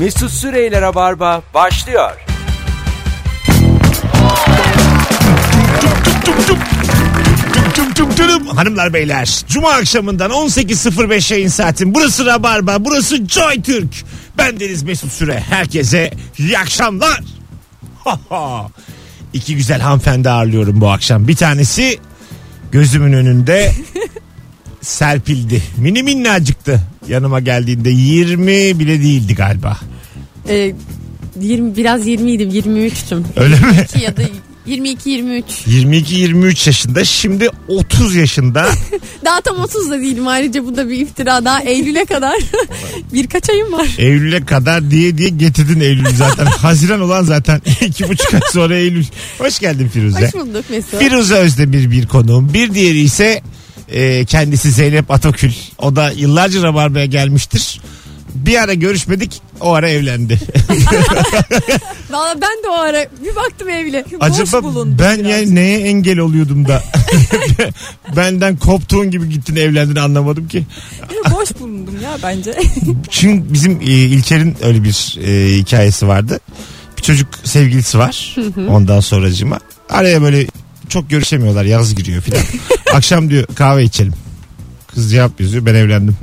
Mesut Süre ile Rabarba başlıyor. Hanımlar beyler, cuma akşamından 18.05 yayın saatin. Burası Rabarba, burası Joy Türk. Ben Deniz Mesut Süre. Herkese iyi akşamlar. İki güzel hanımefendi ağırlıyorum bu akşam. Bir tanesi gözümün önünde serpildi. Mini minnacıktı. Yanıma geldiğinde 20 bile değildi galiba. 20 biraz 20'ydim, 23'tüm. Öyle mi? 22 ya da 22-23. 22-23 yaşında, şimdi 30 yaşında. Daha tam 30 da değilim, ayrıca bu da bir iftira. Daha Eylül'e kadar birkaç ayım var. Eylül'e kadar diye getirdin Eylül'ü zaten. Haziran olan zaten 2,5 ay sonra Eylül. Hoş geldin Firuze. Hoş bulduk Mesut. Firuze Özdemir bir konuğum. Bir diğeri ise kendisi Zeynep Atakül. O da yıllarca Rabarba'ya gelmiştir. Bir ara görüşmedik, o ara evlendi. Vallahi ben de o ara bir baktım evli. Acaba ben biraz. Yani neye engel oluyordum da benden koptuğun gibi gittin evlendin, anlamadım ki. Boş bulundum ya bence. Şimdi bizim İlker'in öyle bir hikayesi vardı. Bir çocuk sevgilisi var. Ondan sonracığıma araya böyle çok görüşemiyorlar, yaz giriyor filan. Akşam diyor kahve içelim. Kız cevap yazıyor, ben evlendim.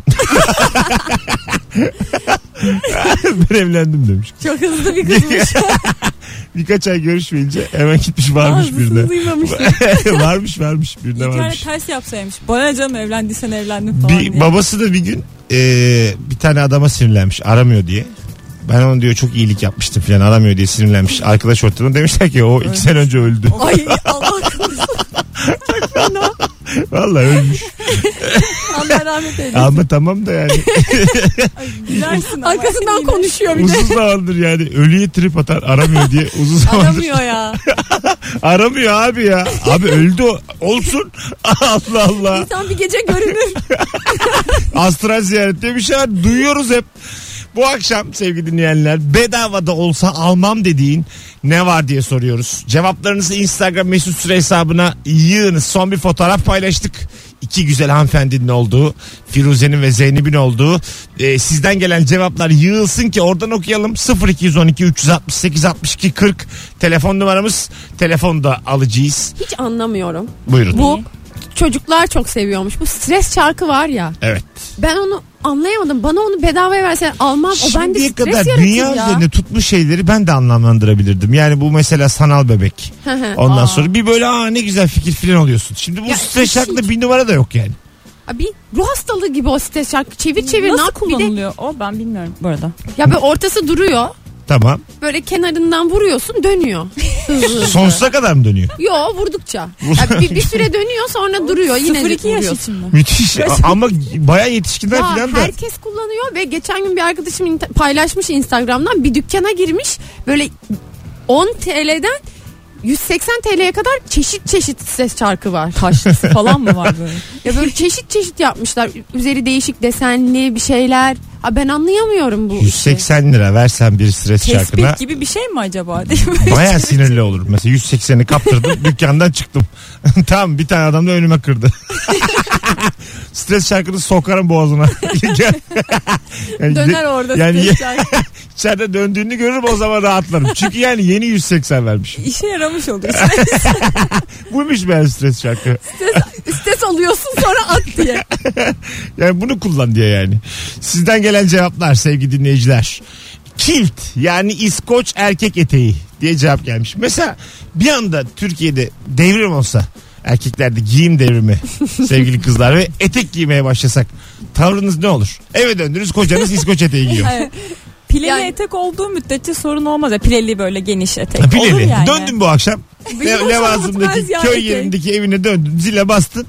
Ben evlendim demiş. Çok hızlı bir kızmış. Birkaç ay görüşmeyince hemen gitmiş, varmış birine. varmış birine İlk varmış. İlk ters yapsaymış. Bana canım, evlendiysen evlendim falan diye. Babası da bir gün bir tane adama sinirlenmiş, aramıyor diye. Ben ona diyor çok iyilik yapmıştım falan, aramıyor diye sinirlenmiş. Arkadaş ortamında demişler ki o 2 sene önce öldü. Ay Allah korusun. Çok fena. Vallahi ölmüş. Allah rahmet eylesin. Ama tamam da yani. Arkasından konuşuyor bir de. Uzun zamandır yani ölüye trip atar, aramıyor diye uzun zamandır. Aramıyor ya. Aramıyor abi ya. Abi öldü o. Olsun. Allah Allah. İnsan bir gece görünür. Astral ziyaret diye bir şey var. Duyuyoruz hep. Bu akşam sevgili dinleyenler, bedava da olsa almam dediğin ne var diye soruyoruz. Cevaplarınızı Instagram Mesut Süre hesabına yığınız. Son bir fotoğraf paylaştık. İki güzel hanımefendinin olduğu, Firuze'nin ve Zeynep'in olduğu. Sizden gelen cevaplar yığılsın ki oradan okuyalım. 0212 368 62 40 telefon numaramız. Telefonda alıcıyız. Hiç anlamıyorum. Buyurun. Bu çocuklar çok seviyormuş. Bu stres çarkı var ya. Evet. Ben onu anlayamadım. Bana onu bedavaya versen almam. O bende stres yaratır ya. Şimdiye kadar dünya üzerinde tutmuş şeyleri ben de anlamlandırabilirdim. Yani bu mesela sanal bebek. Ondan sonra bir böyle ne güzel fikir filan oluyorsun. Şimdi bu ya stres çarkında bir numara da yok yani. Abi ruh hastalığı gibi o stres çarkı. Çevir. Nasıl kullanılıyor o, ben bilmiyorum bu arada. Ya böyle ortası duruyor. Tamam. Böyle kenarından vuruyorsun, dönüyor. Sonsuza kadar mı dönüyor? Yo, vurdukça. Yani bir süre dönüyor, sonra duruyor. Yine 0-2 yaş için mi? Müthiş ama bayağı yetişkinler falan da. Herkes kullanıyor ve geçen gün bir arkadaşım paylaşmış Instagram'dan, bir dükkana girmiş. Böyle 10 TL'den 180 TL'ye kadar çeşit stres çarkı var. Taşlısı falan mı var böyle? Ya böyle çeşit yapmışlar. Üzeri değişik desenli bir şeyler. Ha, ben anlayamıyorum bu 180 işi. Lira versen bir stres tespit çarkına. Tespit gibi bir şey mi acaba? Bayağı sinirli olurum. Mesela 180'i kaptırdım, dükkandan çıktım. Tamam, bir tane adam da önüme kırdı. Stres çarkını sokarım boğazına. Yani döner orada yani stres çarkı. İçeride döndüğünü görürüm, o zaman rahatlarım. Çünkü yani yeni 180 vermiş. İşe yaramış olur. Buymuş ben stres çarkı. Stres oluyorsun sonra at diye. Yani bunu kullan diye yani. Sizden gelen cevaplar sevgili dinleyiciler. Kilt, yani İskoç erkek eteği diye cevap gelmiş. Mesela bir anda Türkiye'de devrim olsa, erkeklerde giyim devrimi sevgili kızlar, ve etek giymeye başlasak tavrınız ne olur? Eve döndünüz, kocanız İskoç eteği giyiyor. Pileli yani, etek olduğu müddetçe sorun olmaz ya. Pileli böyle geniş etek. Ha, pileli. Olur yani. Döndün bu akşam. Levazımdaki köy yerindeki evine döndün. Zile bastın.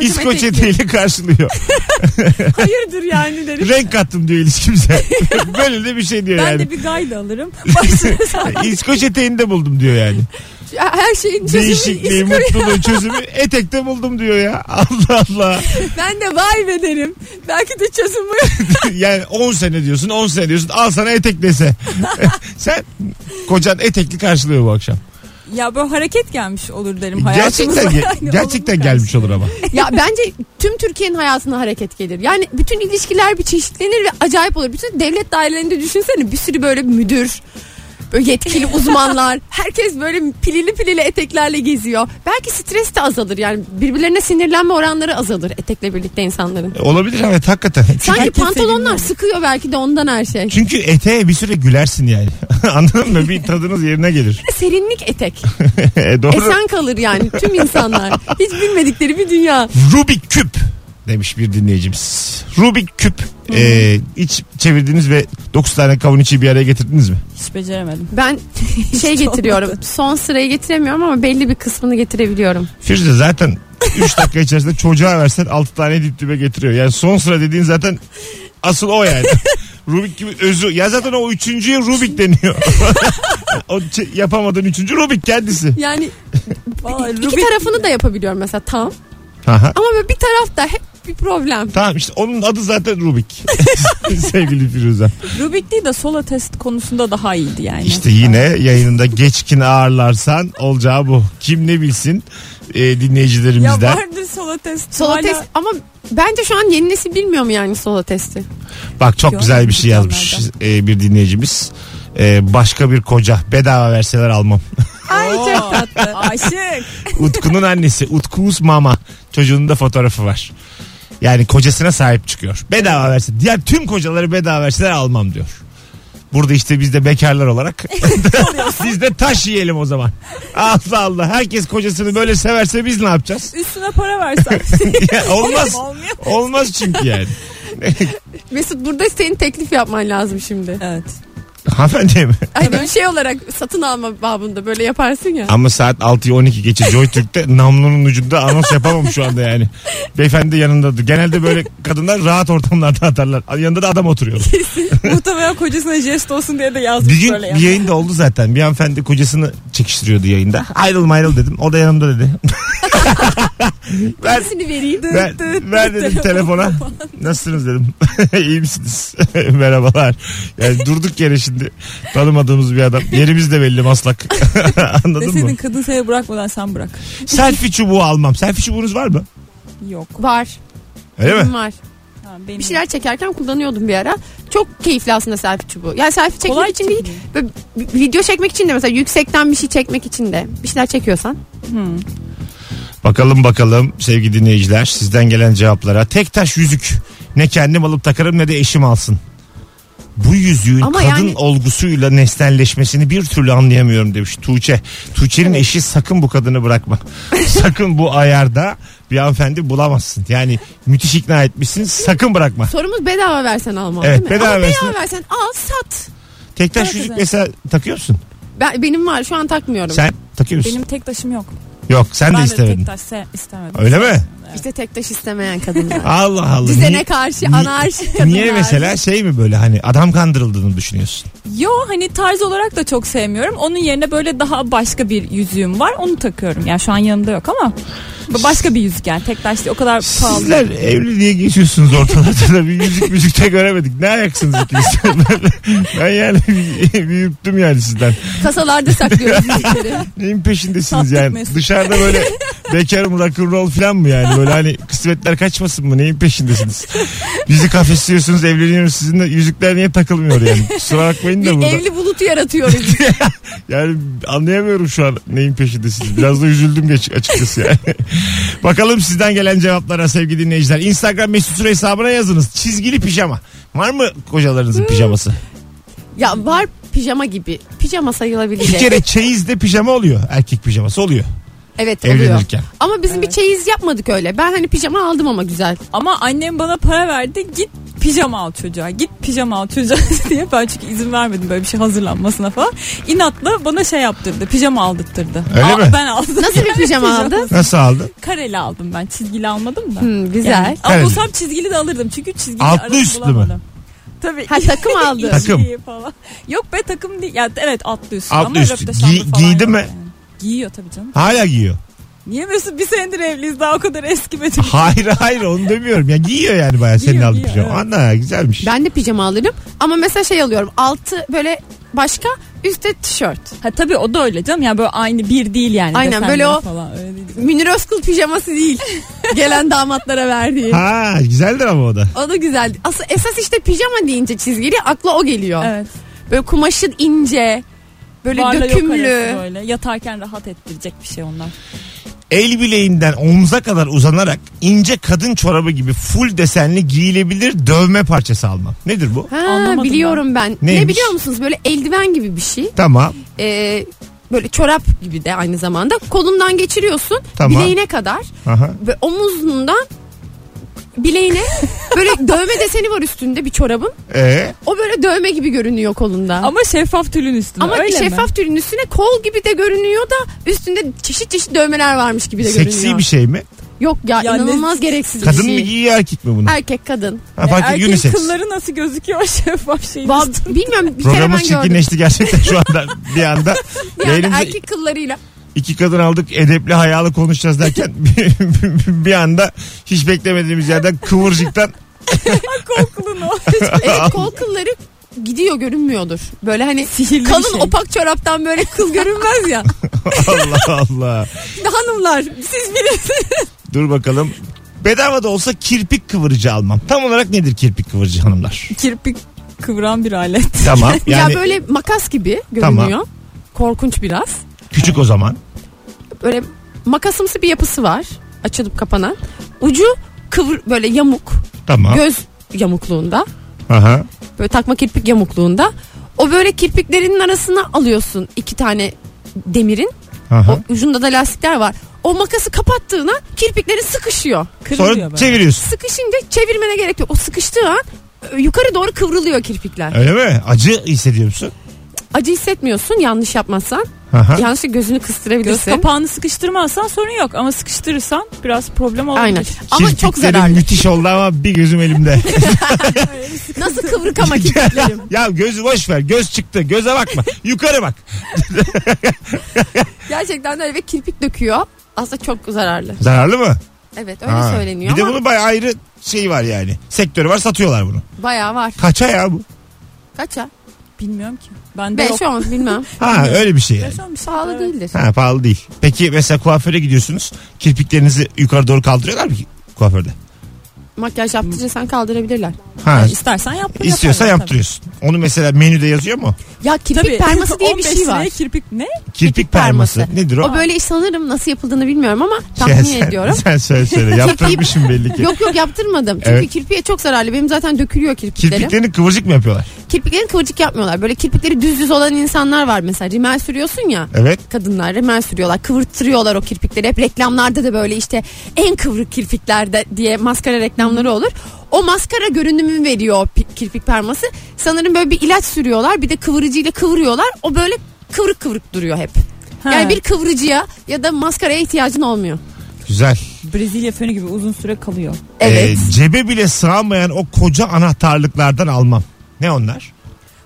İskoç eteğiyle karşılıyor. Hayırdır yani derim. Renk kattım diyor ilişkimize. Böyle de bir şey diyor ben yani. Ben de bir guide alırım. İskoç eteğini de buldum diyor yani. Her şeyin çözümü, değişikliği, mutluluğu, çözümü etekte buldum diyor ya. Allah Allah. Ben de vay be derim. Belki de çözümü. Yani 10 sene diyorsun. Al sana etek dese. Sen kocan etekli karşılıyor bu akşam. Ya böyle hareket gelmiş olur derim hayatımıza. Gerçekten gelmiş olur ama. Ya bence tüm Türkiye'nin hayatına hareket gelir. Yani bütün ilişkiler bir çeşitlenir ve acayip olur. Bütün devlet dairelerinde düşünsene bir sürü böyle müdür, böyle yetkili uzmanlar, herkes böyle pilili pilili eteklerle geziyor. Belki stres de azalır yani, birbirlerine sinirlenme oranları azalır etekle birlikte insanların. Olabilir evet, hakikaten. Sanki pantolonlar sıkıyor belki de ondan her şey. Çünkü eteğe bir süre gülersin yani. Anladın mı? Bir tadınız yerine gelir. Serinlik etek. Doğru. Esen kalır yani tüm insanlar. Hiç bilmedikleri bir dünya. Rubik küp demiş bir dinleyicimiz. Rubik küp hiç çevirdiniz ve 9 tane kavun içi bir araya getirdiniz mi? Hiç beceremedim. Ben şey getiriyorum. Son sırayı getiremiyorum ama belli bir kısmını getirebiliyorum. Firuze zaten 3 dakika içerisinde çocuğa versen 6 tane dip dibe getiriyor. Yani son sıra dediğin zaten asıl o yani. Rubik gibi özü. Ya zaten o üçüncüye Rubik deniyor. O yapamadan üçüncü Rubik kendisi. Yani iki tarafını da yapabiliyorum mesela tam. Aha. Ama böyle bir tarafta hep bir problem. Tamam işte onun adı zaten Rubik. Sevgili Firuze. Rubik değil de sola test konusunda daha iyiydi yani. İşte yine yayınında geçkin ağırlarsan olacağı bu. Kim ne bilsin dinleyicilerimizden. Ya vardı sola test. Sola test ama bence şu an yeni nesil bilmiyor mu yani sola testi? Bak çok güzel bir şey yazmış bir dinleyicimiz. Başka bir koca bedava verseler almam. Ay çok tatlı. Aşık. Utku'nun annesi Utku'uz mama. Çocuğunun da fotoğrafı var. Yani kocasına sahip çıkıyor. Bedava verse. Diğer tüm kocaları bedava verseler almam diyor. Burada işte biz de bekarlar olarak biz de taş yiyelim o zaman. Allah Allah. Herkes kocasını böyle severse biz ne yapacağız? Üstüne para versen. Olmaz. Olmaz çünkü yani. Mesut burada senin teklif yapman lazım şimdi. Evet. Hanımefendi mi? Aynen şey olarak satın alma babında böyle yaparsın ya. Ama saat 6'yı 12 geçe Joy Türk'te namlunun ucunda anons yapamam şu anda yani. Beyefendi yanındadır. Genelde böyle kadınlar rahat ortamlarda atarlar. Yanında da adam oturuyor. Muhtemelen kocasına jest olsun diye de yazmış böyle. Bir gün böyle bir yayında oldu zaten. Bir hanımefendi kocasını çekiştiriyordu yayında. Ayrıl dedim. O da yanımda dedi. Ver dedim telefona. Nasılsınız dedim. İyi misiniz? Merhabalar. Yani durduk yere şimdi tanımadığımız bir adam. Yerimiz de belli Maslak. Anladın mı? Deseydin kadın seni bırakmadan sen bırak. Selfie çubuğu almam. Selfie çubuğunuz var mı? Yok. Var. Öyle benim mi? Var. Benim. Bir şeyler çekerken kullanıyordum bir ara. Çok keyifli aslında selfie çubuğu. Yani selfie çekmek kolay için değil. Böyle video çekmek için de mesela yüksekten bir şey çekmek için de. Bir şeyler çekiyorsan. Bakalım sevgili dinleyiciler sizden gelen cevaplara. Tek taş yüzük. Ne kendim alıp takarım ne de eşim alsın. Bu yüzüğün ama kadın yani olgusuyla nesnelleşmesini bir türlü anlayamıyorum demiş Tuğçe. Tuğçe'nin eşi sakın bu kadını bırakma. Sakın bu ayarda bir hanımefendi bulamazsın. Yani müthiş ikna etmişsin, sakın bırakma. Sorumuz bedava versen alma evet, değil mi? Bedava, bedava versen al sat. Tek taş yüzük mesela takıyor musun? Benim var şu an takmıyorum. Sen takıyor musun? Benim tek taşım yok. Yok sen ben de istemedin. Ben de tek taş istemedim. Öyle mi? İşte tek taş istemeyen kadınlar. Allah Allah. Düzene karşı anarşi kadınlar. Niye mesela şey mi böyle hani adam kandırıldığını düşünüyorsun? Yo hani tarz olarak da çok sevmiyorum. Onun yerine böyle daha başka bir yüzüğüm var. Onu takıyorum. Yani şu an yanımda yok ama başka bir yüzük yani. Tek taş değil, o kadar pahalı. Sizler evli diye geçiyorsunuz ortalarda. Bir yüzük de göremedik. Ne ayaksınız ikiniz? Ben yani bir yürüttüm yani sizden. Kasalarda saklıyoruz yüzükleri. Neyin peşindesiniz yani? Mesut. Dışarıda böyle bekarım rock'n'roll falan mı yani? Böyle hani kısmetler kaçmasın mı? Neyin peşindesiniz? Bizi kafesliyorsunuz, evleniyoruz sizinle. Yüzükler niye takılmıyor yani? Kusura bakmayın da burada. Bir evli bulutu yaratıyoruz. Yani anlayamıyorum şu an neyin peşindesiniz. Biraz da üzüldüm açıkçası yani. Bakalım sizden gelen cevaplara sevgili dinleyiciler. Instagram Mesut Süre hesabına yazınız. Çizgili pijama. Var mı kocalarınızın pijaması? Ya var pijama gibi. Pijama sayılabilir. Bir kere çeyizde pijama oluyor. Erkek pijaması oluyor. Evet oluyor. Ama bizim bir çeyiz yapmadık öyle. Ben hani pijama aldım ama güzel. Ama annem bana para verdi. Git pijama al çocuğa. Git pijama al çocuğa diye. Ben çünkü izin vermedim böyle bir şey hazırlanmasına falan. İnatla bana şey yaptırdı. Pijama aldırttırdı. Öyle mi? Ben aldım. Nasıl bir pijama aldın? Nasıl aldın? Kareli aldım ben. Çizgili almadım da. Güzel. Yani, ama olsam çizgili de alırdım. Çünkü çizgili altlı üstlü mü? Tabii. Ha takım aldı. Takım. Yok be takım değil. Yani, evet altlı üstlü. Altlı üstlü. Giydi mi? Yani. Giyiyor tabii canım. Hala giyiyor. Niye Mesut? Bir senedir evliyiz, daha o kadar eskimedim. Hayır onu demiyorum. Ya giyiyor yani bayağı senin aldığın pijama. Evet. Anla güzelmiş. Ben de pijama alırım ama mesela şey alıyorum. Altı böyle başka üstte tişört. Ha tabii o da öyle canım ya, böyle aynı bir değil yani. Aynen böyle o falan, Münir Özkul pijaması değil. Gelen damatlara verdiği. Ha güzeldir ama o da. O da güzel. Asıl esas işte pijama deyince çizgili akla o geliyor. Evet. Böyle kumaşın ince, böyle varla dökümlü. Böyle yatarken rahat ettirecek bir şey onlar. El bileğinden omza kadar uzanarak ince kadın çorabı gibi full desenli giyilebilir dövme parçası almak. Nedir bu? Ha, biliyorum ben. Neymiş? Ne biliyor musunuz? Böyle eldiven gibi bir şey. Tamam. Böyle çorap gibi de aynı zamanda. Kolundan geçiriyorsun. Tamam. Bileğine kadar. Aha. Ve omuzundan bileğine böyle dövme deseni var üstünde bir çorabın. O böyle dövme gibi görünüyor kolunda. Ama şeffaf tülün üstüne. Ama öyle şeffaf mi? Tülün üstüne kol gibi de görünüyor da üstünde çeşit çeşit dövmeler varmış gibi de seksi görünüyor. Seksi bir şey mi? Yok ya, yani inanılmaz gereksiz bir şey. Kadın mı giyiyor, erkek mi bunu? Erkek, kadın. Erkek kılları nasıl gözüküyor şeffaf şeyin üstünde? Bilmiyorum, bir kere ben gördüm. Çirkinleşti gerçekten şu anda bir anda. Yani erkek kıllarıyla. İki kadın aldık, edepli hayalı konuşacağız derken bir anda hiç beklemediğimiz yerden kıvırcıktan. Kol kılın o. Evet, kol kılları gidiyor, görünmüyordur. Böyle hani sihirli kalın şey. Opak çoraptan böyle kıl görünmez ya. Allah Allah. Hanımlar siz bilirsiniz. Dur bakalım. Bedava da olsa kirpik kıvırıcı almam. Tam olarak nedir kirpik kıvırıcı hanımlar? Kirpik kıvıran bir alet. Tamam. Yani... Ya böyle makas gibi görünüyor. Tamam. Korkunç biraz. Küçük o zaman. Böyle makasımsı bir yapısı var. Açılıp kapanan. Ucu kıvır böyle yamuk. Tamam. Göz yamukluğunda. Aha. Böyle takma kirpik yamukluğunda. O böyle kirpiklerinin arasına alıyorsun iki tane demirin. Aha. O ucunda da lastikler var. O makası kapattığına kirpikleri sıkışıyor. Kırılıyor. Sonra böyle çeviriyorsun. Sıkışınca çevirmene gerek yok. O sıkıştığı an yukarı doğru kıvrılıyor kirpikler. Öyle mi? Acı hissediyor musun? Acı hissetmiyorsun yanlış yapmazsan. Aha. Yanlışlıkla gözünü kıstırabilirsin. Göz kapağını sıkıştırmazsan sorun yok ama sıkıştırırsan biraz problem olabilir. Aynen. Ama çok zararlı. Müthiş oldu ama bir gözüm elimde. Nasıl kıvrık ama kirpiklerim. Ya gözü boş ver, göz çıktı, göze bakma, yukarı bak. Gerçekten öyle ve kirpik döküyor. Aslında çok zararlı. Zararlı mı? Evet öyle söyleniyor. Bir de bunun bayağı ayrı şeyi var yani. Sektörü var, satıyorlar bunu. Bayağı var. Kaça ya bu? Kaça? Bilmiyorum ki. Ben de 5 yok. 10 bilmem. Ha öyle bir şey yani. 5 10 pahalı evet. Değildir. Ha pahalı değil. Peki mesela kuaföre gidiyorsunuz. Kirpiklerinizi yukarı doğru kaldırıyorlar mı kuaförde? Makyaj yaptırınca sen kaldırabilirler. Ha. Yani istersen yaptır. İstiyorsan yaptırıyorsun. Tabii. Onu mesela menüde yazıyor mu? Ya kirpik tabii, perması diye bir şey var. Kirpik ne? Kirpik perması. Nedir o? O böyle sanırım nasıl yapıldığını bilmiyorum ama tahmin ediyorum. Sen söyle. Yaptırmışım belli ki. Yok yaptırmadım. Çünkü evet. Kirpiğe çok zararlı. Benim zaten dökülüyor kirpiklerim. Kirpiklerini kıvırcık mı yapıyorlar? Kirpiklerini kıvırcık yapmıyorlar. Böyle kirpikleri düz olan insanlar var mesela. Rimel sürüyorsun ya. Evet. Kadınlar rimel sürüyorlar. Kıvırttırıyorlar o kirpikleri. Hep reklamlarda da böyle işte en kıvrık kirpiklerde diye maskara reklamları olur. O maskara görünümü veriyor kirpik perması. Sanırım böyle bir ilaç sürüyorlar. Bir de kıvırıcıyla kıvırıyorlar. O böyle kıvrık duruyor hep. Ha. Yani bir kıvırıcıya ya da maskaraya ihtiyacın olmuyor. Güzel. Brezilya fönü gibi uzun süre kalıyor. Evet. Cebe bile sığamayan o koca anahtarlıklardan almam. Ne onlar?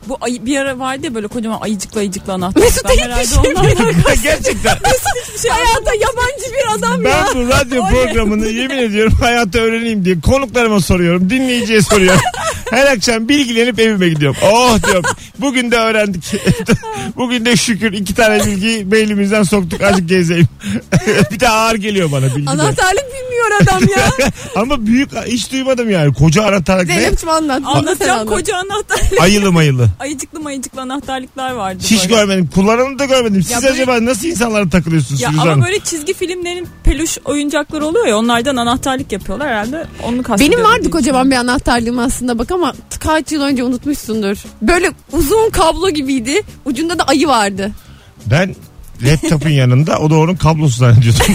Bu bir ara vardı ya böyle kocaman ayıcıklı anahtar. Mesut hiçbir şey bilmiyor. Gerçekten. Mesut şey hayata yabancı bir adam ben ya. Ben bu radyo programını yemin ediyorum hayata öğreneyim diye konuklarıma soruyorum. Dinleyiciye soruyorum. Her akşam bilgilenip evime gidiyorum. Oh diyorum. Bugün de öğrendik. Bugün de şükür 2 tane bilgi mailimizden soktuk. Azıcık gezeyim. Bir de ağır geliyor bana bilgi. Anahtarlık bilmiyor adam ya. Ama büyük hiç duymadım yani. Koca anahtarlık ne? Zeynep'cim anlatacağım koca anahtarlık. Ayılı. Ayıcıklı anahtarlıklar vardı. Hiç böyle. Görmedim. Kullananı da görmedim. Siz böyle... acaba nasıl insanlara takılıyorsunuz? Ya ama böyle çizgi filmlerin peluş oyuncakları oluyor ya. Onlardan anahtarlık yapıyorlar herhalde. Onu kastediyorum. Benim vardı kocaman bir anahtarlığım aslında bak ama kaç yıl önce unutmuşsundur. Böyle uzun kablo gibiydi. Ucunda da ayı vardı. Ben laptopun yanında o da onun kablosu zannediyordum.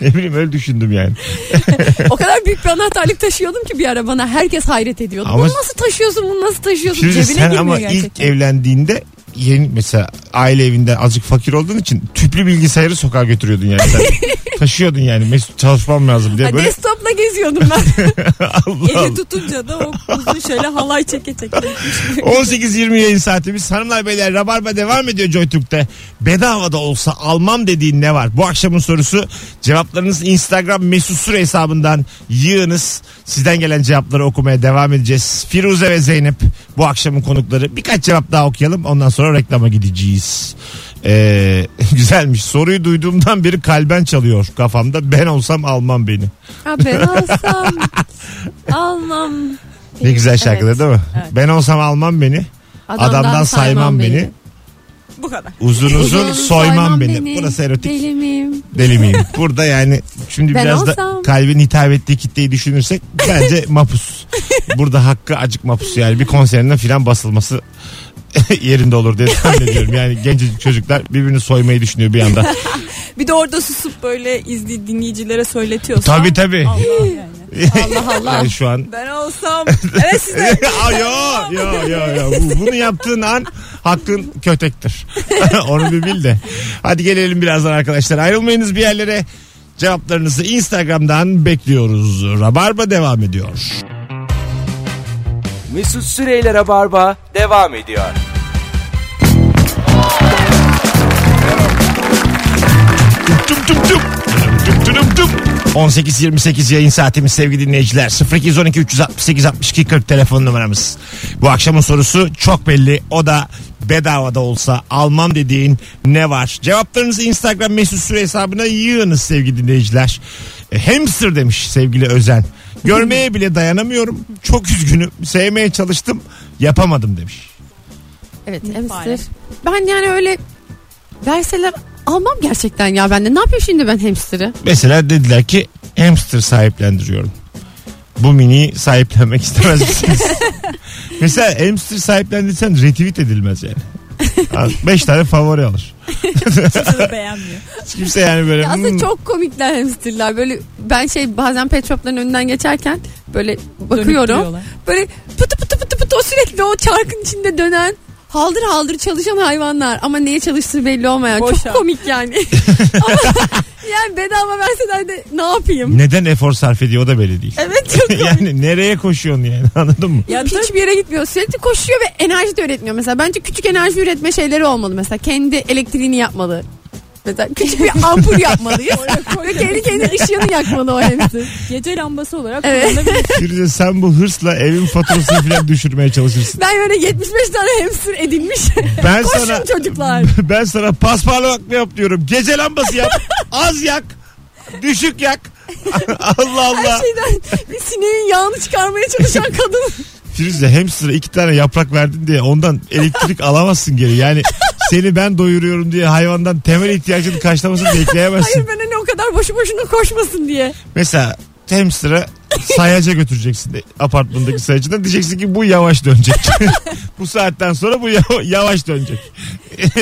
Ne bileyim öyle düşündüm yani. O kadar büyük bir anahtarlık taşıyordum ki bir ara bana herkes hayret ediyordu. Ama bunu nasıl taşıyorsun cebine girmiyor ama gerçekten. İlk evlendiğinde yeni mesela aile evinden azıcık fakir olduğun için tüplü bilgisayarı sokağa götürüyordun yani. Taşıyordun yani Mesut çalışmam lazım diye. Böyle... Desktop'la geziyordum ben. Eli tutunca da o uzun şöyle halay çeke çeke. 18.20 yayın saatimiz. Hanımlar beyler Rabarba devam ediyor Joy Türk'te. Bedava da olsa almam dediğin ne var? Bu akşamın sorusu. Cevaplarınız Instagram Mesut Süre hesabından yığınız. Sizden gelen cevapları okumaya devam edeceğiz. Firuze ve Zeynep bu akşamın konukları. Birkaç cevap daha okuyalım, ondan sonra reklama gideceğiz. Güzelmiş. Soruyu duyduğumdan beri kalben çalıyor kafamda. Ben olsam almam beni. Ha, ben olsam almam. Ne güzel şarkılar, evet, değil mi? Evet. Ben olsam almam beni. Adamdan saymam beni. Bu kadar. Uzun uzun soymam beni. Burası erotik. Deli miyim? Burada yani şimdi ben biraz olsam da kalbin hitap ettiği kitleyi düşünürsek bence mahpus. Burada hakkı acık mahpus yani. Bir konserinden filan basılması yerinde olur diye tahmin ediyorum. Yani genç çocuklar birbirini soymayı düşünüyor bir yandan. Bir de orada susup böyle dinleyicilere söyletiyorsan. Tabii. Allah yani. Allah. Yani şu an ben olsam. Evet size. Yo. Bunu yaptığın an hakkın kötektir. Onu bir bil de. Hadi gelelim birazdan arkadaşlar. Ayrılmayınız bir yerlere. Cevaplarınızı Instagram'dan bekliyoruz. Rabarba devam ediyor. Mesut Süre'yle Rabarba devam ediyor. Tüm tüm tüm. 18.28 yayın saatimiz sevgili dinleyiciler. 0212 368 62 40 telefon numaramız. Bu akşamın sorusu çok belli. O da bedava da olsa almam dediğin ne var? Cevaplarınızı Instagram Mesut Süre hesabına yığınız sevgili dinleyiciler. Hamster demiş sevgili Özen. Görmeye bile dayanamıyorum. Çok üzgünüm. Sevmeye çalıştım. Yapamadım demiş. Evet hamster. Ben yani öyle verseler almam gerçekten ya ben de. Ne yapayım şimdi ben hamster'ı? Mesela dediler ki hamster sahiplendiriyorum. Bu mini sahiplenmek istemez misiniz? Mesela hamster sahiplendirsen retweet edilmez yani. 5 tane favori alır. Kimse de beğenmiyor. Kimse yani böyle. Ya aslında çok komikler hamsterlar. Böyle ben bazen pet shop'ların önünden geçerken böyle bakıyorum. Böyle pıtı pıtı o sürekli o çarkın içinde dönen. Haldır haldır çalışan hayvanlar ama neye çalıştığı belli olmayan. Boşa. Çok komik yani. Ama yani bedava verseler de ne yapayım? Neden efor sarf ediyor o da belli değil. Evet çok komik. Yani nereye koşuyorsun yani anladın mı? Ya hiçbir yere gitmiyor. Sürekli koşuyor ve enerji de üretmiyor. Mesela bence küçük enerji üretme şeyleri olmalı. Mesela kendi elektriğini yapmalı. Mesela küçük bir ampul yapmalıyız. Ve kendi ışığını yakmalı o hemsi. Gece lambası olarak kullanabiliriz. Firuze sen bu hırsla evin faturasını falan düşürmeye çalışırsın. Ben böyle 75 tane hamster edinmiş. Koşun sana, çocuklar. Ben sana pasparlak mı yap diyorum. Gece lambası yap. Az yak. Düşük yak. Allah Allah. Her şeyden bir sineğin yağını çıkarmaya çalışan kadın. Firuze hamster'a 2 tane yaprak verdin diye ondan elektrik alamazsın geri. Yani seni ben doyuruyorum diye hayvandan temel ihtiyacını karşılamasını bekleyemezsin. Hayır ben hani o kadar boşu boşuna koşmasın diye. Mesela hamster'a sayaca götüreceksin de, apartmandaki sayacına diyeceksin ki bu yavaş dönecek. Bu saatten sonra bu yavaş dönecek.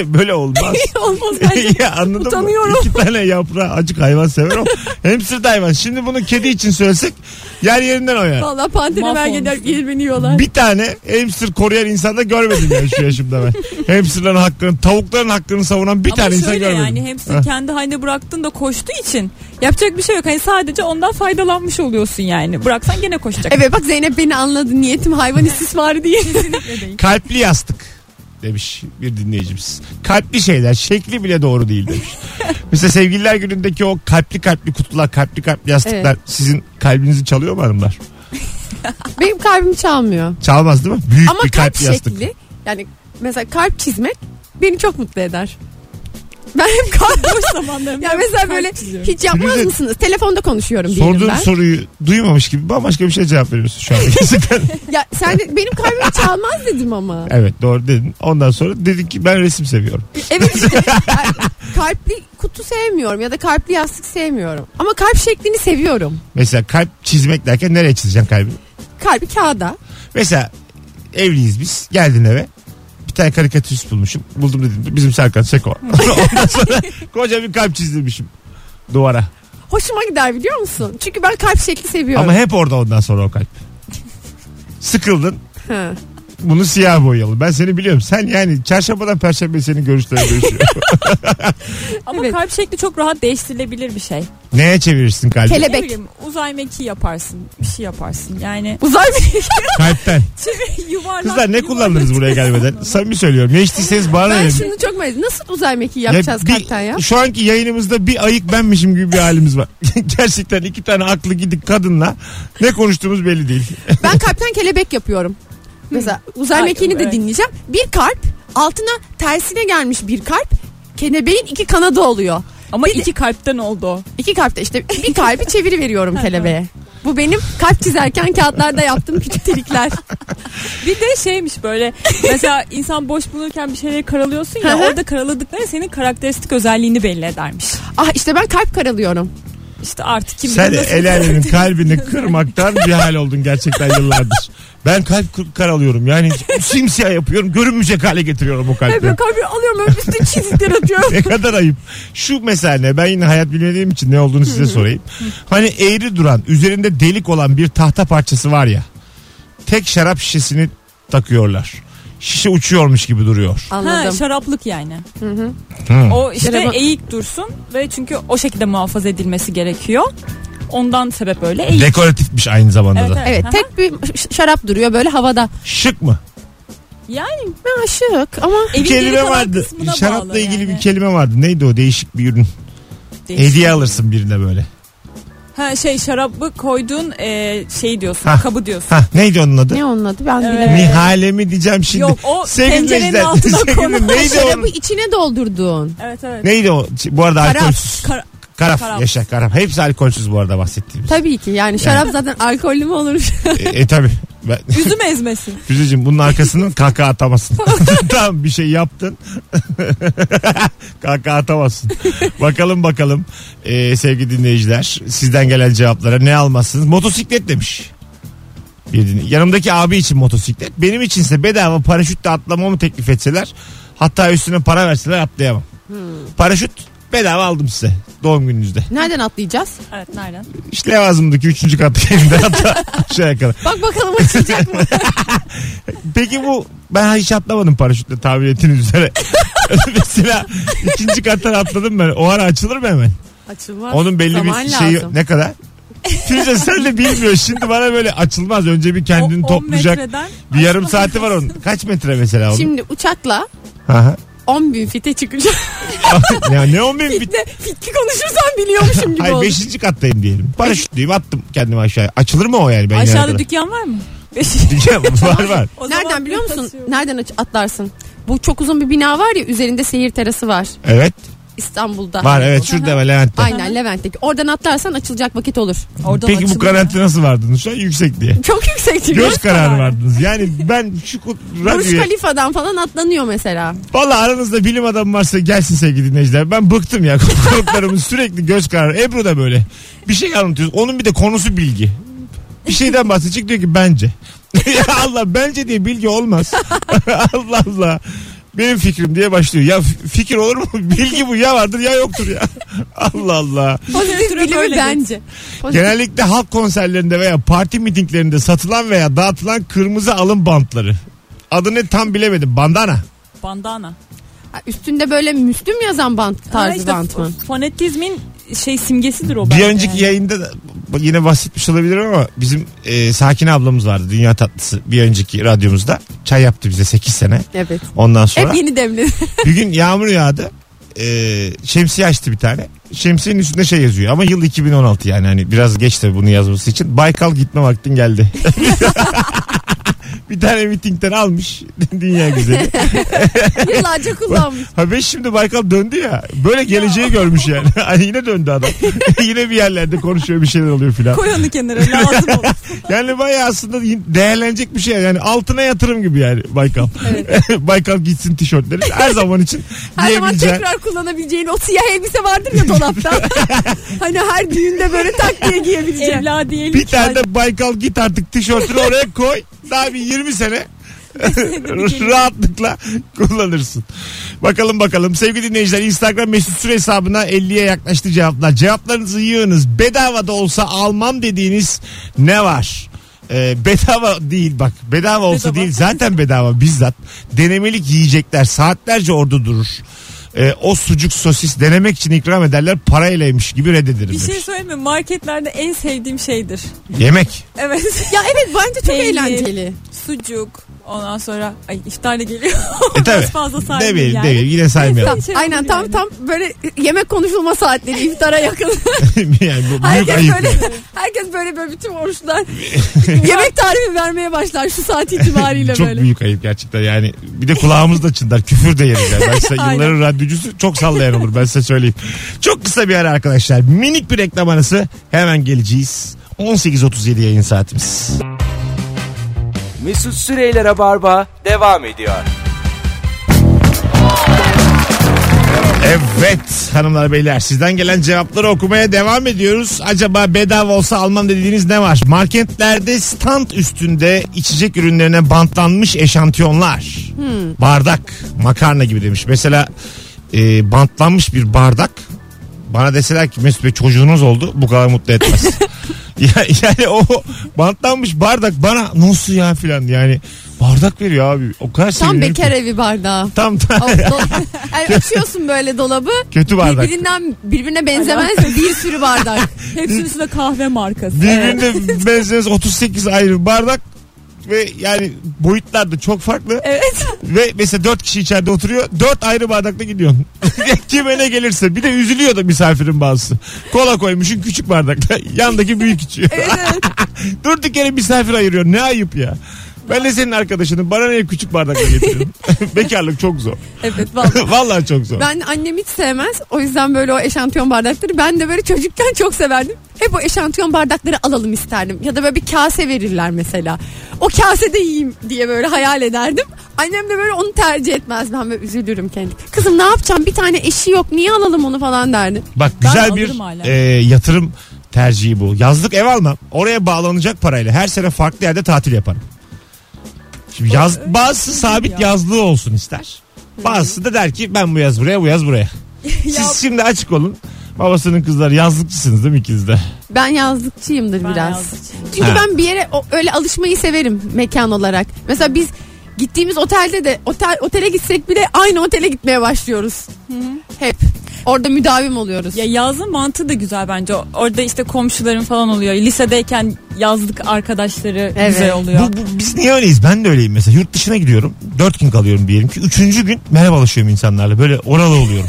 Böyle olmaz. Olmaz bence. Anladın utanıyorum. Mı? 2 tane yaprağı acık hayvan sever o. Hamster de hayvan. Şimdi bunu kedi için söylesek yer yerinden oynar. Valla pantene ver gelir beni yiyorlar. Bir tane hamster koruyan insan da görmedim yani şu yaşımda ben. Hamsterların hakkını, tavukların hakkını savunan bir ama tane insan görmedim. Ama şöyle yani hamster kendi haline bıraktığında da koştuğu için yapacak bir şey yok. Hani sadece ondan faydalanmış oluyorsun yani. Bıraksan gene koşacak. Evet bak Zeynep beni anladı. Niyetim hayvan istismarı değil. Kesinlikle değil. Kalpli yastık demiş bir dinleyicimiz. Kalpli şeyler şekli bile doğru değil demiş. Mesela sevgililer günündeki o kalpli kutular, kalpli yastıklar evet. Sizin kalbinizi çalıyor mu hanımlar? Benim kalbim çalmıyor. Çalmaz değil mi? Büyük ama bir kalp yastık. Şekli, yani mesela kalp çizmek beni çok mutlu eder. Ben hep kalp boş zamanlarım. Ya yani mesela böyle çiziyorum. Hiç yapmaz Firuze, mısınız? Telefonda konuşuyorum diyelim ben. Sorduğum soruyu duymamış gibi bambaşka bir şey cevap veriyorsun şu an. Ya sen de, benim kalbimi çalmaz dedim ama. Evet doğru dedin. Ondan sonra dedin ki ben resim seviyorum. Evet işte. Kalpli kutu sevmiyorum ya da kalpli yastık sevmiyorum. Ama kalp şeklini seviyorum. Mesela kalp çizmek derken nereye çizeceğim kalbini? Kalbi kağıda. Mesela evliyiz biz. Geldin eve. Sen karikatürist buldum dedim bizim Serkan Seko. Ondan sonra koca bir kalp çizdirmişim duvara. Hoşuma gider biliyor musun? Çünkü ben kalp şekli seviyorum. Ama hep orada ondan sonra o kalp. Sıkıldın. Ha. Bunu siyah boyalı. Ben seni biliyorum. Sen yani çarşambadan perşembe senin görüşlerine dönüşüyor. Ama evet. Kalp şekli çok rahat değiştirilebilir bir şey. Neye çevirirsin kalbi? Kelebek. Bileyim, uzay mekiği yaparsın. Bir şey yaparsın. Yani uzay mekiği. Kalpten. Yuvarlak. Kızlar ne kullandınız buraya gelmeden? Samimi söylüyorum. Ne içtiyseniz bana ben şimdi çok merak ediyorum. Nasıl uzay mekiği yapacağız ya kalpten ya? Şu anki yayınımızda bir ayık benmişim gibi bir halimiz var. Gerçekten 2 tane aklı gidik kadınla ne konuştuğumuz belli değil. Ben kalpten kelebek yapıyorum. Mesela uzay mekiğini de dinleyeceğim. Bir kalp altına tersine gelmiş bir kalp. Kelebeğin iki kanadı oluyor. Ama bir iki kalpten oldu o. İki kalpte işte bir kalbi çeviriveriyorum kelebeğe. Bu benim kalp çizerken kağıtlarda yaptığım küçük trikler. Bir de şeymiş böyle mesela insan boş bulurken bir şeyleri karalıyorsun ya orada karaladıkları senin karakteristik özelliğini belli edermiş. Ah işte ben kalp karalıyorum. İşte artık kim bilir nasıl. Sen ellerinin kalbini kırmaktan bir hal oldun gerçekten yıllardır. Ben kalp karalıyorum yani simsiyah yapıyorum, görünmeyecek hale getiriyorum o kalpleri. Ben kalbi alıyorum öyle üstüne çizikler atıyorum. Ne kadar ayıp. Şu mesela ben yine hayat bilmediğim için ne olduğunu size sorayım. Hani eğri duran üzerinde delik olan bir tahta parçası var ya. Tek şarap şişesini takıyorlar. Şişe uçuyormuş gibi duruyor. Anladım. Ha, şaraplık yani. Hı. O işte eğik dursun ve çünkü o şekilde muhafaza edilmesi gerekiyor. Ondan sebep öyle eğik. Dekoratifmiş aynı zamanda da. Evet. Tek bir şarap duruyor böyle havada. Şık mı? Yani ben şık ama bir kelime vardı. Şarapla ilgili yani. Bir kelime vardı. Neydi o değişik bir ürün? Değişik. Hediye alırsın birine böyle. Ha şarabı koyduğun şey diyorsun, kabı diyorsun. Neydi onun adı? Ne onun adı? Ben bilmiyorum. Nihale mi diyeceğim şimdi? Yok o tencerenin altına koyduğun. Şarabı içine doldurduğun. Evet. Neydi o? Bu arada alkolsüz. Karaf. Yaşa karaf. Hepsi alkolsüz bu arada bahsettiğimiz. Tabii ki yani şarap zaten alkollü mü olur? Tabii. Üzüm ezmesi. Üzücüm bunun arkasından kahkaha atamazsın. Tam bir şey yaptın. Kahkaha atamazsın. Bakalım sevgili dinleyiciler sizden gelen cevaplara ne almazsınız? Motosiklet demiş. Yanımdaki abi için motosiklet. Benim içinse bedava paraşütle atlamamı teklif etseler hatta üstüne para verseler atlayamam. Paraşüt bedava aldım size doğum gününüzde. Nereden atlayacağız? Evet nereden? İşte lazımdaki 3. kat evimden hatta aşağıya kadar. Bak bakalım açılacak mı? Peki bu ben hiç atlamadım paraşütle tahmin ettiğiniz üzere. Mesela 2. kattan atladım ben. O ara açılır mı hemen? Açılmaz. Onun belli zaman bir şeyi lazım. Ne kadar? Firuze sen de bilmiyor şimdi bana böyle açılmaz önce bir kendini toplayacak. Bir yarım saati var onun. Kaç metre mesela onun? Şimdi uçakla. Aha. 10.000 fite çıkacak. Ya ne 10.000 fite? Fitli konuşursan biliyormuşum gibi oldu. 5. kattayım diyelim. Paraşütlüyüm attım kendimi aşağıya. Açılır mı o yani? Ben aşağıda dükkan var mı? Dükkan var. Nereden biliyor musun? Taşıyorum. Nereden atlarsın? Bu çok uzun bir bina var ya üzerinde seyir terası var. Evet. İstanbul'da. Var evet şurada ve Levent'te. Aynen Levent'teki. Oradan atlarsan açılacak vakit olur. Oradan peki bu karantina nasıl vardınız şu an? Yüksek diye. Çok yüksekti. Göz kararı vardınız. Yani ben şu radyoya... Burj Khalifa'dan falan atlanıyor mesela. Valla aranızda bilim adamı varsa gelsin sevgili dinleyiciler. Ben bıktım ya. Konuklarımız sürekli göz kararı. Ebru da böyle. Bir şey anlatıyoruz. Onun bir de konusu bilgi. Bir şeyden bahsedecek diyor ki bence. Ya Allah bence diye bilgi olmaz. Allah Allah. Benim fikrim diye başlıyor. Ya fikir olur mu? Bilgi bu ya vardır ya yoktur ya. Allah Allah. Pozitif bilimi bence. Genellikle halk konserlerinde veya parti mitinglerinde satılan veya dağıtılan kırmızı alın bantları. Adını tam bilemedim. Bandana. Üstünde böyle Müslüm yazan bant tarzı işte bant mı? Fanatizmin simgesidir o. Bir önceki yayında da, yine bahsetmiş olabilirim ama bizim Sakine ablamız vardı Dünya Tatlısı bir önceki radyomuzda. Çay yaptı bize 8 sene. Evet. Ondan sonra. Hep yeni demli. Bir gün yağmur yağdı. Şemsiye açtı bir tane. Şemsiyenin üstünde yazıyor ama yıl 2016 yani hani biraz geç tabii bunu yazması için. Baykal gitme vaktin geldi. Bir tane mitingden almış dünya güzeli. Yıllarca kullanmış. Habeş şimdi Baykal döndü ya. Böyle geleceği görmüş yani. Hani yine döndü adam. Yine bir yerlerde konuşuyor bir şeyler oluyor filan. Koy onu kenara lazım olur. Yani bayağı aslında değerlenecek bir şey. Yani altına yatırım gibi yani Baykal. Evet. Baykal gitsin tişörtleri her zaman için. Her zaman tekrar kullanabileceğin o siyah elbise vardır ya dolapta. Hani her düğünde böyle tak diye giyebileceğin. Bir tane de Baykal git artık tişörtünü oraya koy. Daha bir 20 sene rahatlıkla kullanırsın. Bakalım sevgili dinleyiciler Instagram Mesut Süre hesabına 50'ye yaklaştı cevaplar. Cevaplarınızı yığınız. Bedava da olsa almam dediğiniz ne var? Bedava değil bak. Bedava olsa değil zaten bedava bizzat. Denemelik yiyecekler saatlerce orada durur. O sucuk sosis denemek için ikram ederler paraylaymış gibi reddedilir. Bir şey söyleyeyim mi? Marketlerde en sevdiğim şeydir. Yemek. Evet. Ya evet bence çok eğlenceli. sucuk, ondan sonra ay iftarla geliyor. Tabii. Fazla saymayayım. Ne bileyim, yani. Yine saymayalım. Aynen, tam böyle yemek konuşulma saatleri iftara yakın. Yani bu herkes böyle bütün oruçlar yemek tarifi vermeye başlar şu saat itibariyle çok böyle. Çok büyük ayıp gerçekten. Yani bir de kulağımız da çınlar, küfür de yeriz. Yani. Ben size yılların radyocusu çok sallayan olur, ben size söyleyeyim. Çok kısa bir ara arkadaşlar. Minik bir reklam arası, hemen geleceğiz. 18.37 yayın saatimiz. Mesut Süre ile Rabarba devam ediyor. Evet hanımlar beyler, sizden gelen cevapları okumaya devam ediyoruz. Acaba bedava olsa almam dediğiniz ne var? Marketlerde stand üstünde içecek ürünlerine bantlanmış eşantiyonlar. Bardak, makarna gibi demiş. Mesela bantlanmış bir bardak. Bana deseler ki Mesut Bey çocuğunuz oldu, bu kadar mutlu etmez. Yani o bantlanmış bardak bana nasıl ya filan, yani bardak veriyor abi. O kadar tam bekar evi bardağı. Tam. Yani açıyorsun böyle dolabı. Kötü bardak. Birbirine benzemez bir sürü bardak. Hepsinin üstünde kahve markası. Birbirine benzemez 38 ayrı bardak. Ve yani boyutlar da çok farklı. Evet. Ve mesela 4 kişi içeride oturuyor. 4 ayrı bardakla gidiyorsun. Kime ne gelirse. Bir de üzülüyor da misafirin bazısı. Kola koymuşsun küçük bardakla. Yandaki büyük içiyor. Evet. Durduk yere misafir ayırıyor. Ne ayıp ya. Ben de senin arkadaşının, bana niye küçük bardakla getiriyorum? Bekarlık çok zor. Evet vallahi. Vallahi çok zor. Ben annem hiç sevmez. O yüzden böyle o eşantiyon bardakları ben de böyle çocukken çok severdim. Hep o eşantiyon bardakları alalım isterdim. Ya da böyle bir kase verirler mesela. O kasede yiyeyim diye böyle hayal ederdim. Annem de böyle onu tercih etmez. Ben böyle üzülürüm kendim. Kızım ne yapacağım? Bir tane eşi yok. Niye alalım onu falan derdim. Bak güzel bir yatırım tercihi bu. Yazlık ev almam. Oraya bağlanacak parayla her sene farklı yerde tatil yaparım. Şimdi bazısı sabit yazlığı olsun ister. Bazısı da der ki ben bu yaz buraya, bu yaz buraya. Siz şimdi açık olun. Babasının kızlar yazlıkçısınız değil mi ikiniz de? Ben yazlıkçıyımdır biraz. Çünkü ben bir yere öyle alışmayı severim mekan olarak. Mesela biz gittiğimiz otelde de otele gitsek bile aynı otele gitmeye başlıyoruz. Hep. Orada müdavim oluyoruz. Ya yazın mantığı da güzel bence. Orada işte komşuların falan oluyor. Lisedeyken yazlık arkadaşları güzel oluyor. Biz niye öyleyiz? Ben de öyleyim mesela. Yurt dışına gidiyorum. 4 gün kalıyorum diyelim ki. 3. gün merhabalaşıyorum insanlarla. Böyle oralı oluyorum.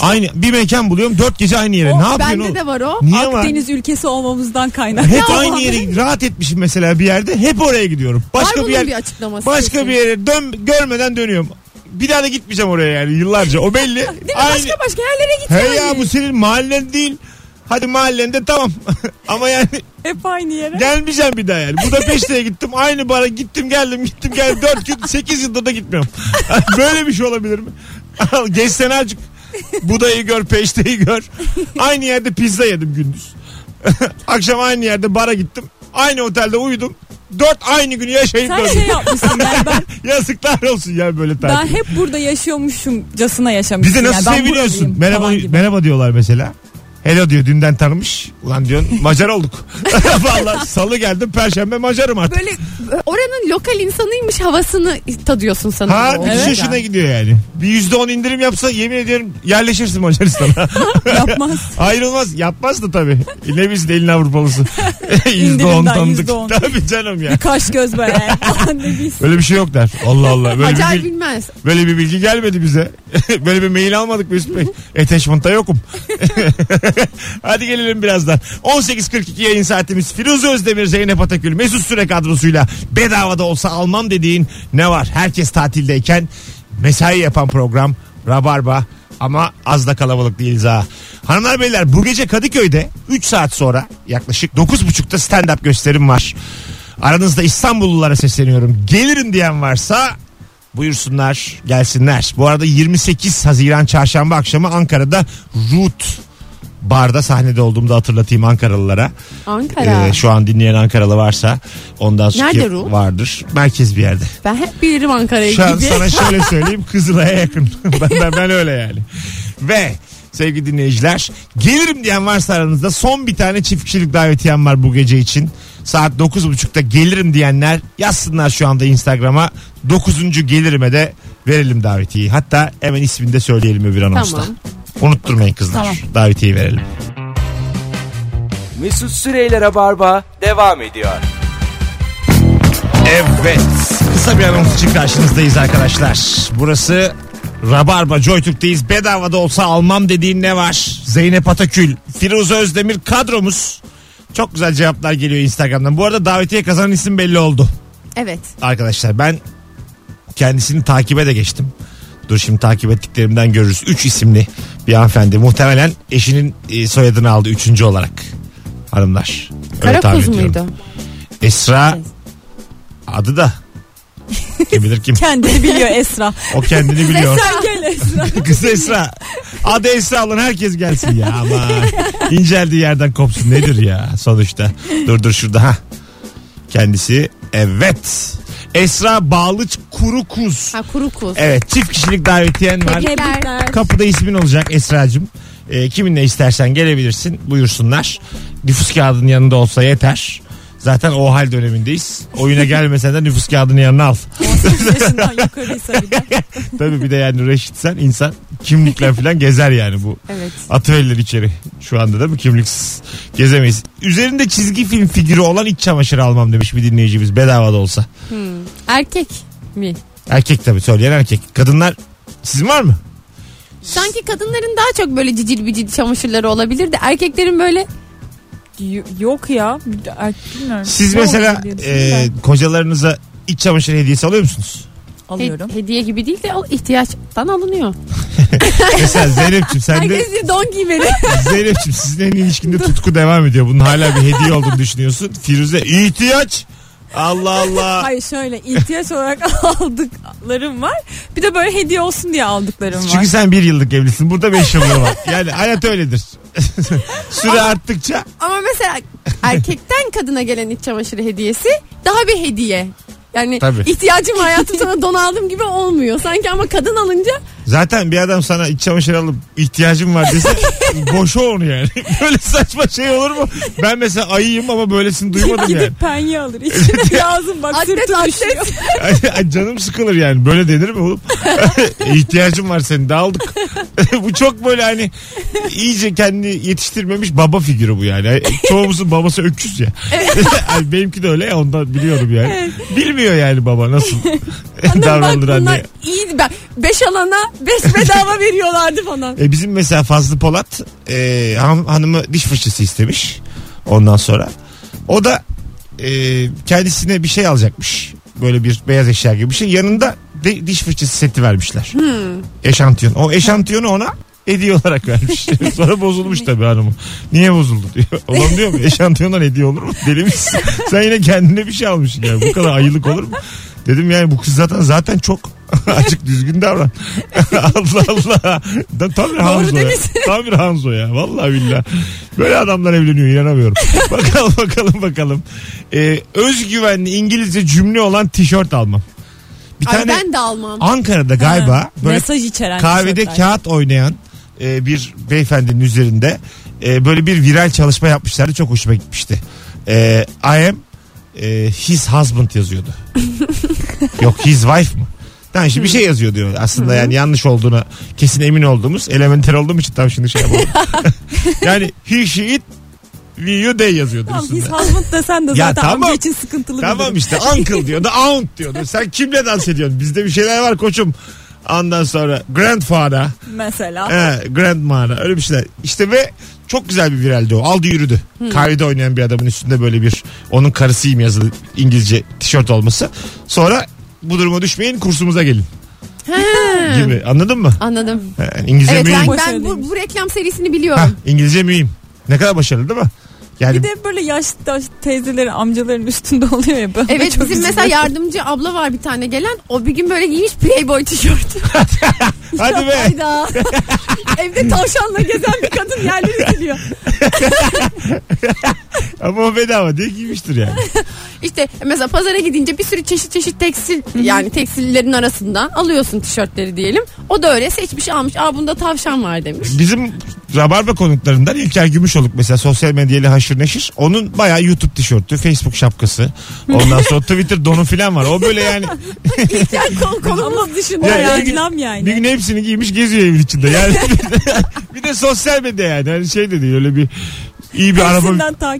Aynı bir mekan buluyorum. 4 gece aynı yere. Ne yapıyorsun? Bende de var o. Niye Akdeniz var? Ülkesi olmamızdan kaynaklı. Hep aynı yere rahat etmişim mesela bir yerde. Hep oraya gidiyorum. Başka bir yer. Başka bir yere görmeden dönüyorum. Bir daha da gitmeyeceğim oraya yani yıllarca. O belli. Başka yerlere gideceğim. He ya bu senin mahallen değil. Hadi mahallende tamam. Ama yani. Hep aynı yere. Gelmeyeceğim bir daha yani. Bu da peşteye gittim. Aynı bara gittim geldim. 4 gün 8 yıldır da gitmiyorum. Böyle bir şey olabilir mi? Geçsene azıcık. Buda'yı gör, peşteyi gör. Aynı yerde pizza yedim gündüz. Akşam aynı yerde bara gittim. Aynı otelde uyudum. 4 aynı günü yaşayıp sen şey yapmışsın yani ben. Yazıklar olsun ya böyle tatil. Ben hep burada yaşıyormuşumcasına yaşamışsın. Bize nasıl yani, seviniyorsun? Merhaba diyorlar mesela. Hello diyor, dünden tanımış. Ulan diyorsun Macar olduk. Vallahi salı geldim perşembe Macarım artık. Böyle oranın lokal insanıymış havasını tadıyorsun sanırım. Ha bir evet yaşına yani. Gidiyor yani. Bir %10 indirim yapsa yemin ediyorum yerleşirsin Macaristan'a. Yapmaz. Ayrılmaz. Yapmaz da tabii. Ne bilsin elin Avrupalısı. %10 tanıdık. Tabii canım ya. Bir kaş göz be. Böyle bir şey yok der. Allah Allah. Macar bilmez. Böyle bir bilgi gelmedi bize. Böyle bir mail almadık Mesut Bey. Attachment'ta yokum. Hadi gelelim birazdan. 18.42 yayın saatimiz. Firuze Özdemir, Zeynep Atakül, Mesut Süre kadrosuyla bedava da olsa almam dediğin ne var? Herkes tatildeyken mesai yapan program Rabarba, ama az da kalabalık değiliz ha. Hanımlar beyler, bu gece Kadıköy'de 3 saat sonra yaklaşık 9.30'da stand-up gösterim var. Aranızda İstanbullulara sesleniyorum. Gelirim diyen varsa buyursunlar, gelsinler. Bu arada 28 Haziran Çarşamba akşamı Ankara'da RUT barda sahnede olduğumu da hatırlatayım Ankaralılara. Ankara. Şu an dinleyen Ankaralı varsa ondan sonra vardır. Merkez bir yerde. Ben hep bilirim Ankara'ya gibi. Şu an sana şöyle söyleyeyim, Kızılay'a yakın. ben öyle yani. Ve sevgili dinleyiciler, gelirim diyen varsa aranızda son bir tane çift kişilik davetiyem var bu gece için. Saat 9.30'da gelirim diyenler yazsınlar şu anda Instagram'a. 9. gelirime de verelim davetiyi. Hatta hemen ismini de söyleyelim öbür anonsta. Tamam. Unutturmayın kızlar. Tamam. Davetiyi verelim. Mesut Süre ile Rabarba devam ediyor. Evet. Kısa bir anons için karşınızdayız arkadaşlar. Burası Rabarba, Joy Türk'teyiz. Bedava da olsa almam dediğin ne var? Zeynep Atakül, Firuze Özdemir kadromuz. Çok güzel cevaplar geliyor Instagram'dan. Bu arada davetiye kazanan isim belli oldu. Evet. Arkadaşlar ben kendisini takibe de geçtim. Dur şimdi takip ettiklerimden görürüz. 3 isimli bir hanımefendi. Muhtemelen eşinin soyadını aldı 3. olarak. Hanımlar. Karakuz muydu? Esra adı da. Kim bilir kim? Kendini biliyor Esra. O kendini biliyor. Sen gel Esra. Kız Esra. Adı Esra olan herkes gelsin ya. Ama inceldiği yerden kopsun nedir ya sonuçta. Dur şurada. Ha. Kendisi evet. Esra Bağlıç Kurukuz. Ha, Kurukuz. Evet, çift kişilik davetiyen var. Tebrikler. Kapıda ismin olacak Esra'cığım. Kiminle istersen gelebilirsin. Buyursunlar. Nüfus kağıdının yanında olsa yeter. Zaten o hal dönemindeyiz. Oyuna gelmesen de nüfus kağıdını yanına al. 18 yaşından yukarıysa bir de. Tabii bir de yani reşitsen insan kimlikler falan gezer yani bu. Evet. Atıverler içeri. Şu anda da bu kimliksiz gezemeyiz. Üzerinde çizgi film figürü olan iç çamaşırı almam demiş bir dinleyicimiz. Bedava da olsa. Erkek mi? Erkek tabii, söyleyen erkek. Kadınlar sizin var mı? Sanki kadınların daha çok böyle cicil bicil çamaşırları olabilir de erkeklerin böyle... Yok ya. Siz mesela kocalarınıza iç çamaşır hediyesi alıyor musunuz? Alıyorum. Hediye gibi değil de ihtiyaçtan alınıyor. Mesela Zeynep'ciğim sen de... Herkes don giymeli. Zeynep'ciğim sizin en ilişkinde tutku devam ediyor. Bunun hala bir hediye olduğunu düşünüyorsun. Firuze ihtiyaç. Allah Allah. Hayır şöyle ihtiyaç olarak aldıklarım var. Bir de böyle hediye olsun diye aldıklarım var. Çünkü sen 1 yıllık evlisin. Burada 5 yıllık var. Yani hayat öyledir. Süre arttıkça. Ama mesela erkekten kadına gelen iç çamaşırı hediyesi daha bir hediye. Yani tabii. İhtiyacım hayatım sana don aldım gibi olmuyor. Sanki ama kadın alınca. Zaten bir adam sana iç çamaşır alıp ihtiyacım var dese boşa onu yani. Böyle saçma şey olur mu? Ben mesela ayıyım ama böylesini duymadım yani. Gidip penye alır. İçine lazım bak sırtı düşüyor. Canım sıkılır yani. Böyle denir mi oğlum? İhtiyacım var senin de aldık. Bu çok böyle hani iyice kendini yetiştirmemiş baba figürü bu yani. Çoğumuzun babası öküz ya. Benimki de öyle ya, ondan biliyorum yani. Evet. Bilmiyor yani baba nasıl davranılır anne. Bunlar iyiydi ben. 5 alana 5 bedava veriyorlardı falan. Bizim mesela Fazlı Polat hanımı diş fırçası istemiş. Ondan sonra o da kendisine bir şey alacakmış. Böyle bir beyaz eşya gibi bir şey. Yanında diş fırçası seti vermişler. Eşantiyon. O eşantiyonu ona hediye olarak vermiş. Sonra bozulmuş tabii hanımım. Niye bozuldu diyor. Oğlum diyor mu? Eşantiyondan hediye olur mu? Deli misin? Sen yine kendine bir şey almışsın yani. Bu kadar ayılık olur mu? Dedim yani bu kız zaten çok açık düzgün davran. Allah Allah. Tam bir Hanzo ya. Tam bir Hanzo ya. Vallahi billahi. Böyle adamlar evleniyor, inanamıyorum. Bakalım. Özgüvenli İngilizce cümle olan tişört almam. Bir tane ben de almam. Ankara'da galiba böyle mesaj içeren kahvede kağıt oynayan bir beyefendinin üzerinde böyle bir viral çalışma yapmışlardı. Çok hoşuma gitmişti. I am his husband yazıyordu. Yok his wife mı? Tamam şimdi bir şey yazıyor diyor. Aslında yani yanlış olduğuna kesin emin olduğumuz, elementer olduğum için tam şimdi şey yapalım. Yani he she it we you they yazıyordu. Tamam his husband desen de zaten tamam, amca için sıkıntılı. Tamam işte uncle diyordu, aunt diyordu. Sen kimle dans ediyorsun? Bizde bir şeyler var koçum. Ondan sonra grandfather. Mesela. Grandmother öyle bir şeyler. İşte ve çok güzel bir viraldi o. Aldı yürüdü. Kahvede oynayan bir adamın üstünde böyle bir onun karısıyım yazılı İngilizce tişört olması. Sonra bu duruma düşmeyin kursumuza gelin. Gibi. Anladın mı? Anladım. İngilizce mühim. Evet ben bu reklam serisini biliyorum. İngilizce mühim. Ne kadar başarılı değil mi? Yani... Bir de böyle yaşlı teyzelerin amcaların üstünde oluyor ya. Böyle evet bizim mesela yardımcı abla var bir tane gelen. O bir gün böyle giymiş Playboy tişörtü. Hadi be. Evde tavşanla gezen bir kadın yerleri biliyor. Ama o bedava diye giymiştir yani. İşte mesela pazara gidince bir sürü çeşit tekstil yani tekstillerin arasından alıyorsun tişörtleri diyelim. O da öyle seçmiş almış. Aa bunda tavşan var demiş. Bizim Rabarba konuklarından İlker Gümüş olduk mesela sosyal medyalı haşır neşir. Onun bayağı YouTube tişörtü, Facebook şapkası. Ondan sonra Twitter donu filan var. O böyle yani. İlker konumuz dışında yani. Bir gün hepsini giymiş geziyor evin içinde. Yani bir de sosyal medya yani. Hani şey de değil öyle bir iyi bir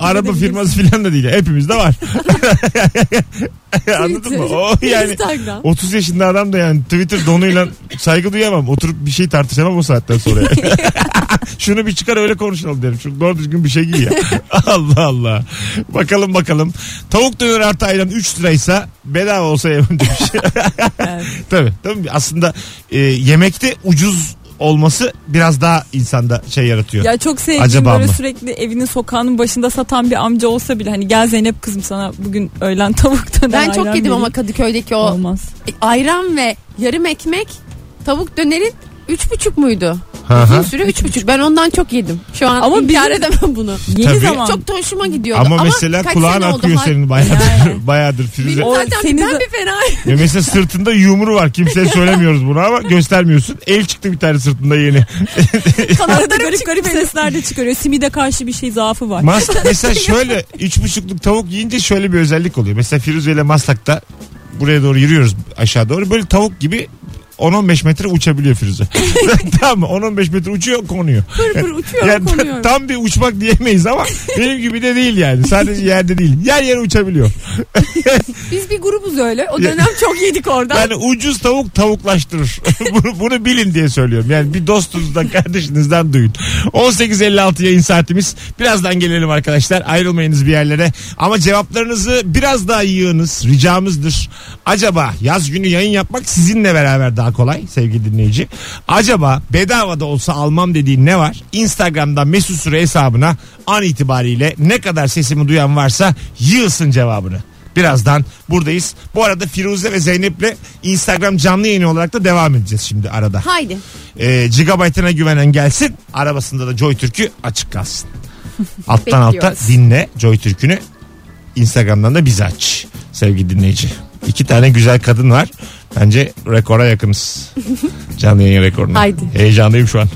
araba firması filan da değil. Hepimizde var. Anladın mı? O yani Instagram. 30 yaşında adam da yani Twitter donuyla saygı duyamam. Oturup bir şey tartışamam o saatten sonra. Yani. Şunu bir çıkar öyle konuşalım derim. Şu doğru düzgün bir şey giy ya. Allah Allah. Bakalım. Tavuk döner artı ayran 3 liraysa bedava olsa yemem demiş. Evet. Tabii. Aslında yemekte ucuz olması biraz daha insanda şey yaratıyor. Ya çok sevdiğim acaba böyle mı? Sürekli evinin sokağının başında satan bir amca olsa bile hani gel Zeynep kızım sana bugün öğlen tavuktan ben çok yedim ama Kadıköy'deki o olmaz. Ayran ve yarım ekmek tavuk dönerin 3,5 muydu? Uzun süre 3,5. Ben ondan çok yedim. Şu an ama inkar edemem bunu. Yeni zaman. Çok da hoşuma gidiyordu. Ama mesela kulağın akıyor senin bayağıdır Firuze. Senin ben bir fena. Mesela sırtında yumru var. Kimseye söylemiyoruz bunu ama göstermiyorsun. El çıktı bir tane sırtında yeni. Kanalda garip sesler de çıkarıyor. Simide karşı bir şey zaafı var. Mesela şöyle 3,5'luk tavuk yiyince şöyle bir özellik oluyor. Mesela Firuze ile Maslak'ta buraya doğru yürüyoruz aşağı doğru. Böyle tavuk gibi 10-15 metre uçabiliyor Firuze. Tamam mı? 10-15 metre uçuyor konuyor. Pır uçuyor yani konuyor. Tam bir uçmak diyemeyiz ama benim gibi de değil yani. Sadece yerde değil. Yer yere uçabiliyor. Biz bir grubuz öyle. O dönem çok yedik oradan. Yani ucuz tavuk tavuklaştırır. Bunu bilin diye söylüyorum. Yani bir dostunuzdan kardeşinizden duyun. 18.56 yayın saatimiz. Birazdan gelelim arkadaşlar. Ayrılmayınız bir yerlere. Ama cevaplarınızı biraz daha yığınız. Ricamızdır. Acaba yaz günü yayın yapmak sizinle beraber daha kolay sevgili dinleyici. Acaba bedava da olsa almam dediğin ne var? Instagram'dan Mesut Süre hesabına an itibariyle ne kadar sesimi duyan varsa yığsın cevabını. Birazdan buradayız. Bu arada Firuze ve Zeynep'le Instagram canlı yayını olarak da devam edeceğiz şimdi arada. Haydi. Gigabyte'ına güvenen gelsin. Arabasında da Joy Türk'ü açık kalsın. Alttan alta dinle Joy Türk'ünü. Instagram'dan da bizi aç sevgili dinleyici. 2 tane güzel kadın var. Bence rekora yakınız. Canlı yayın rekoruna. Haydi. Heyecanlıyım şu an.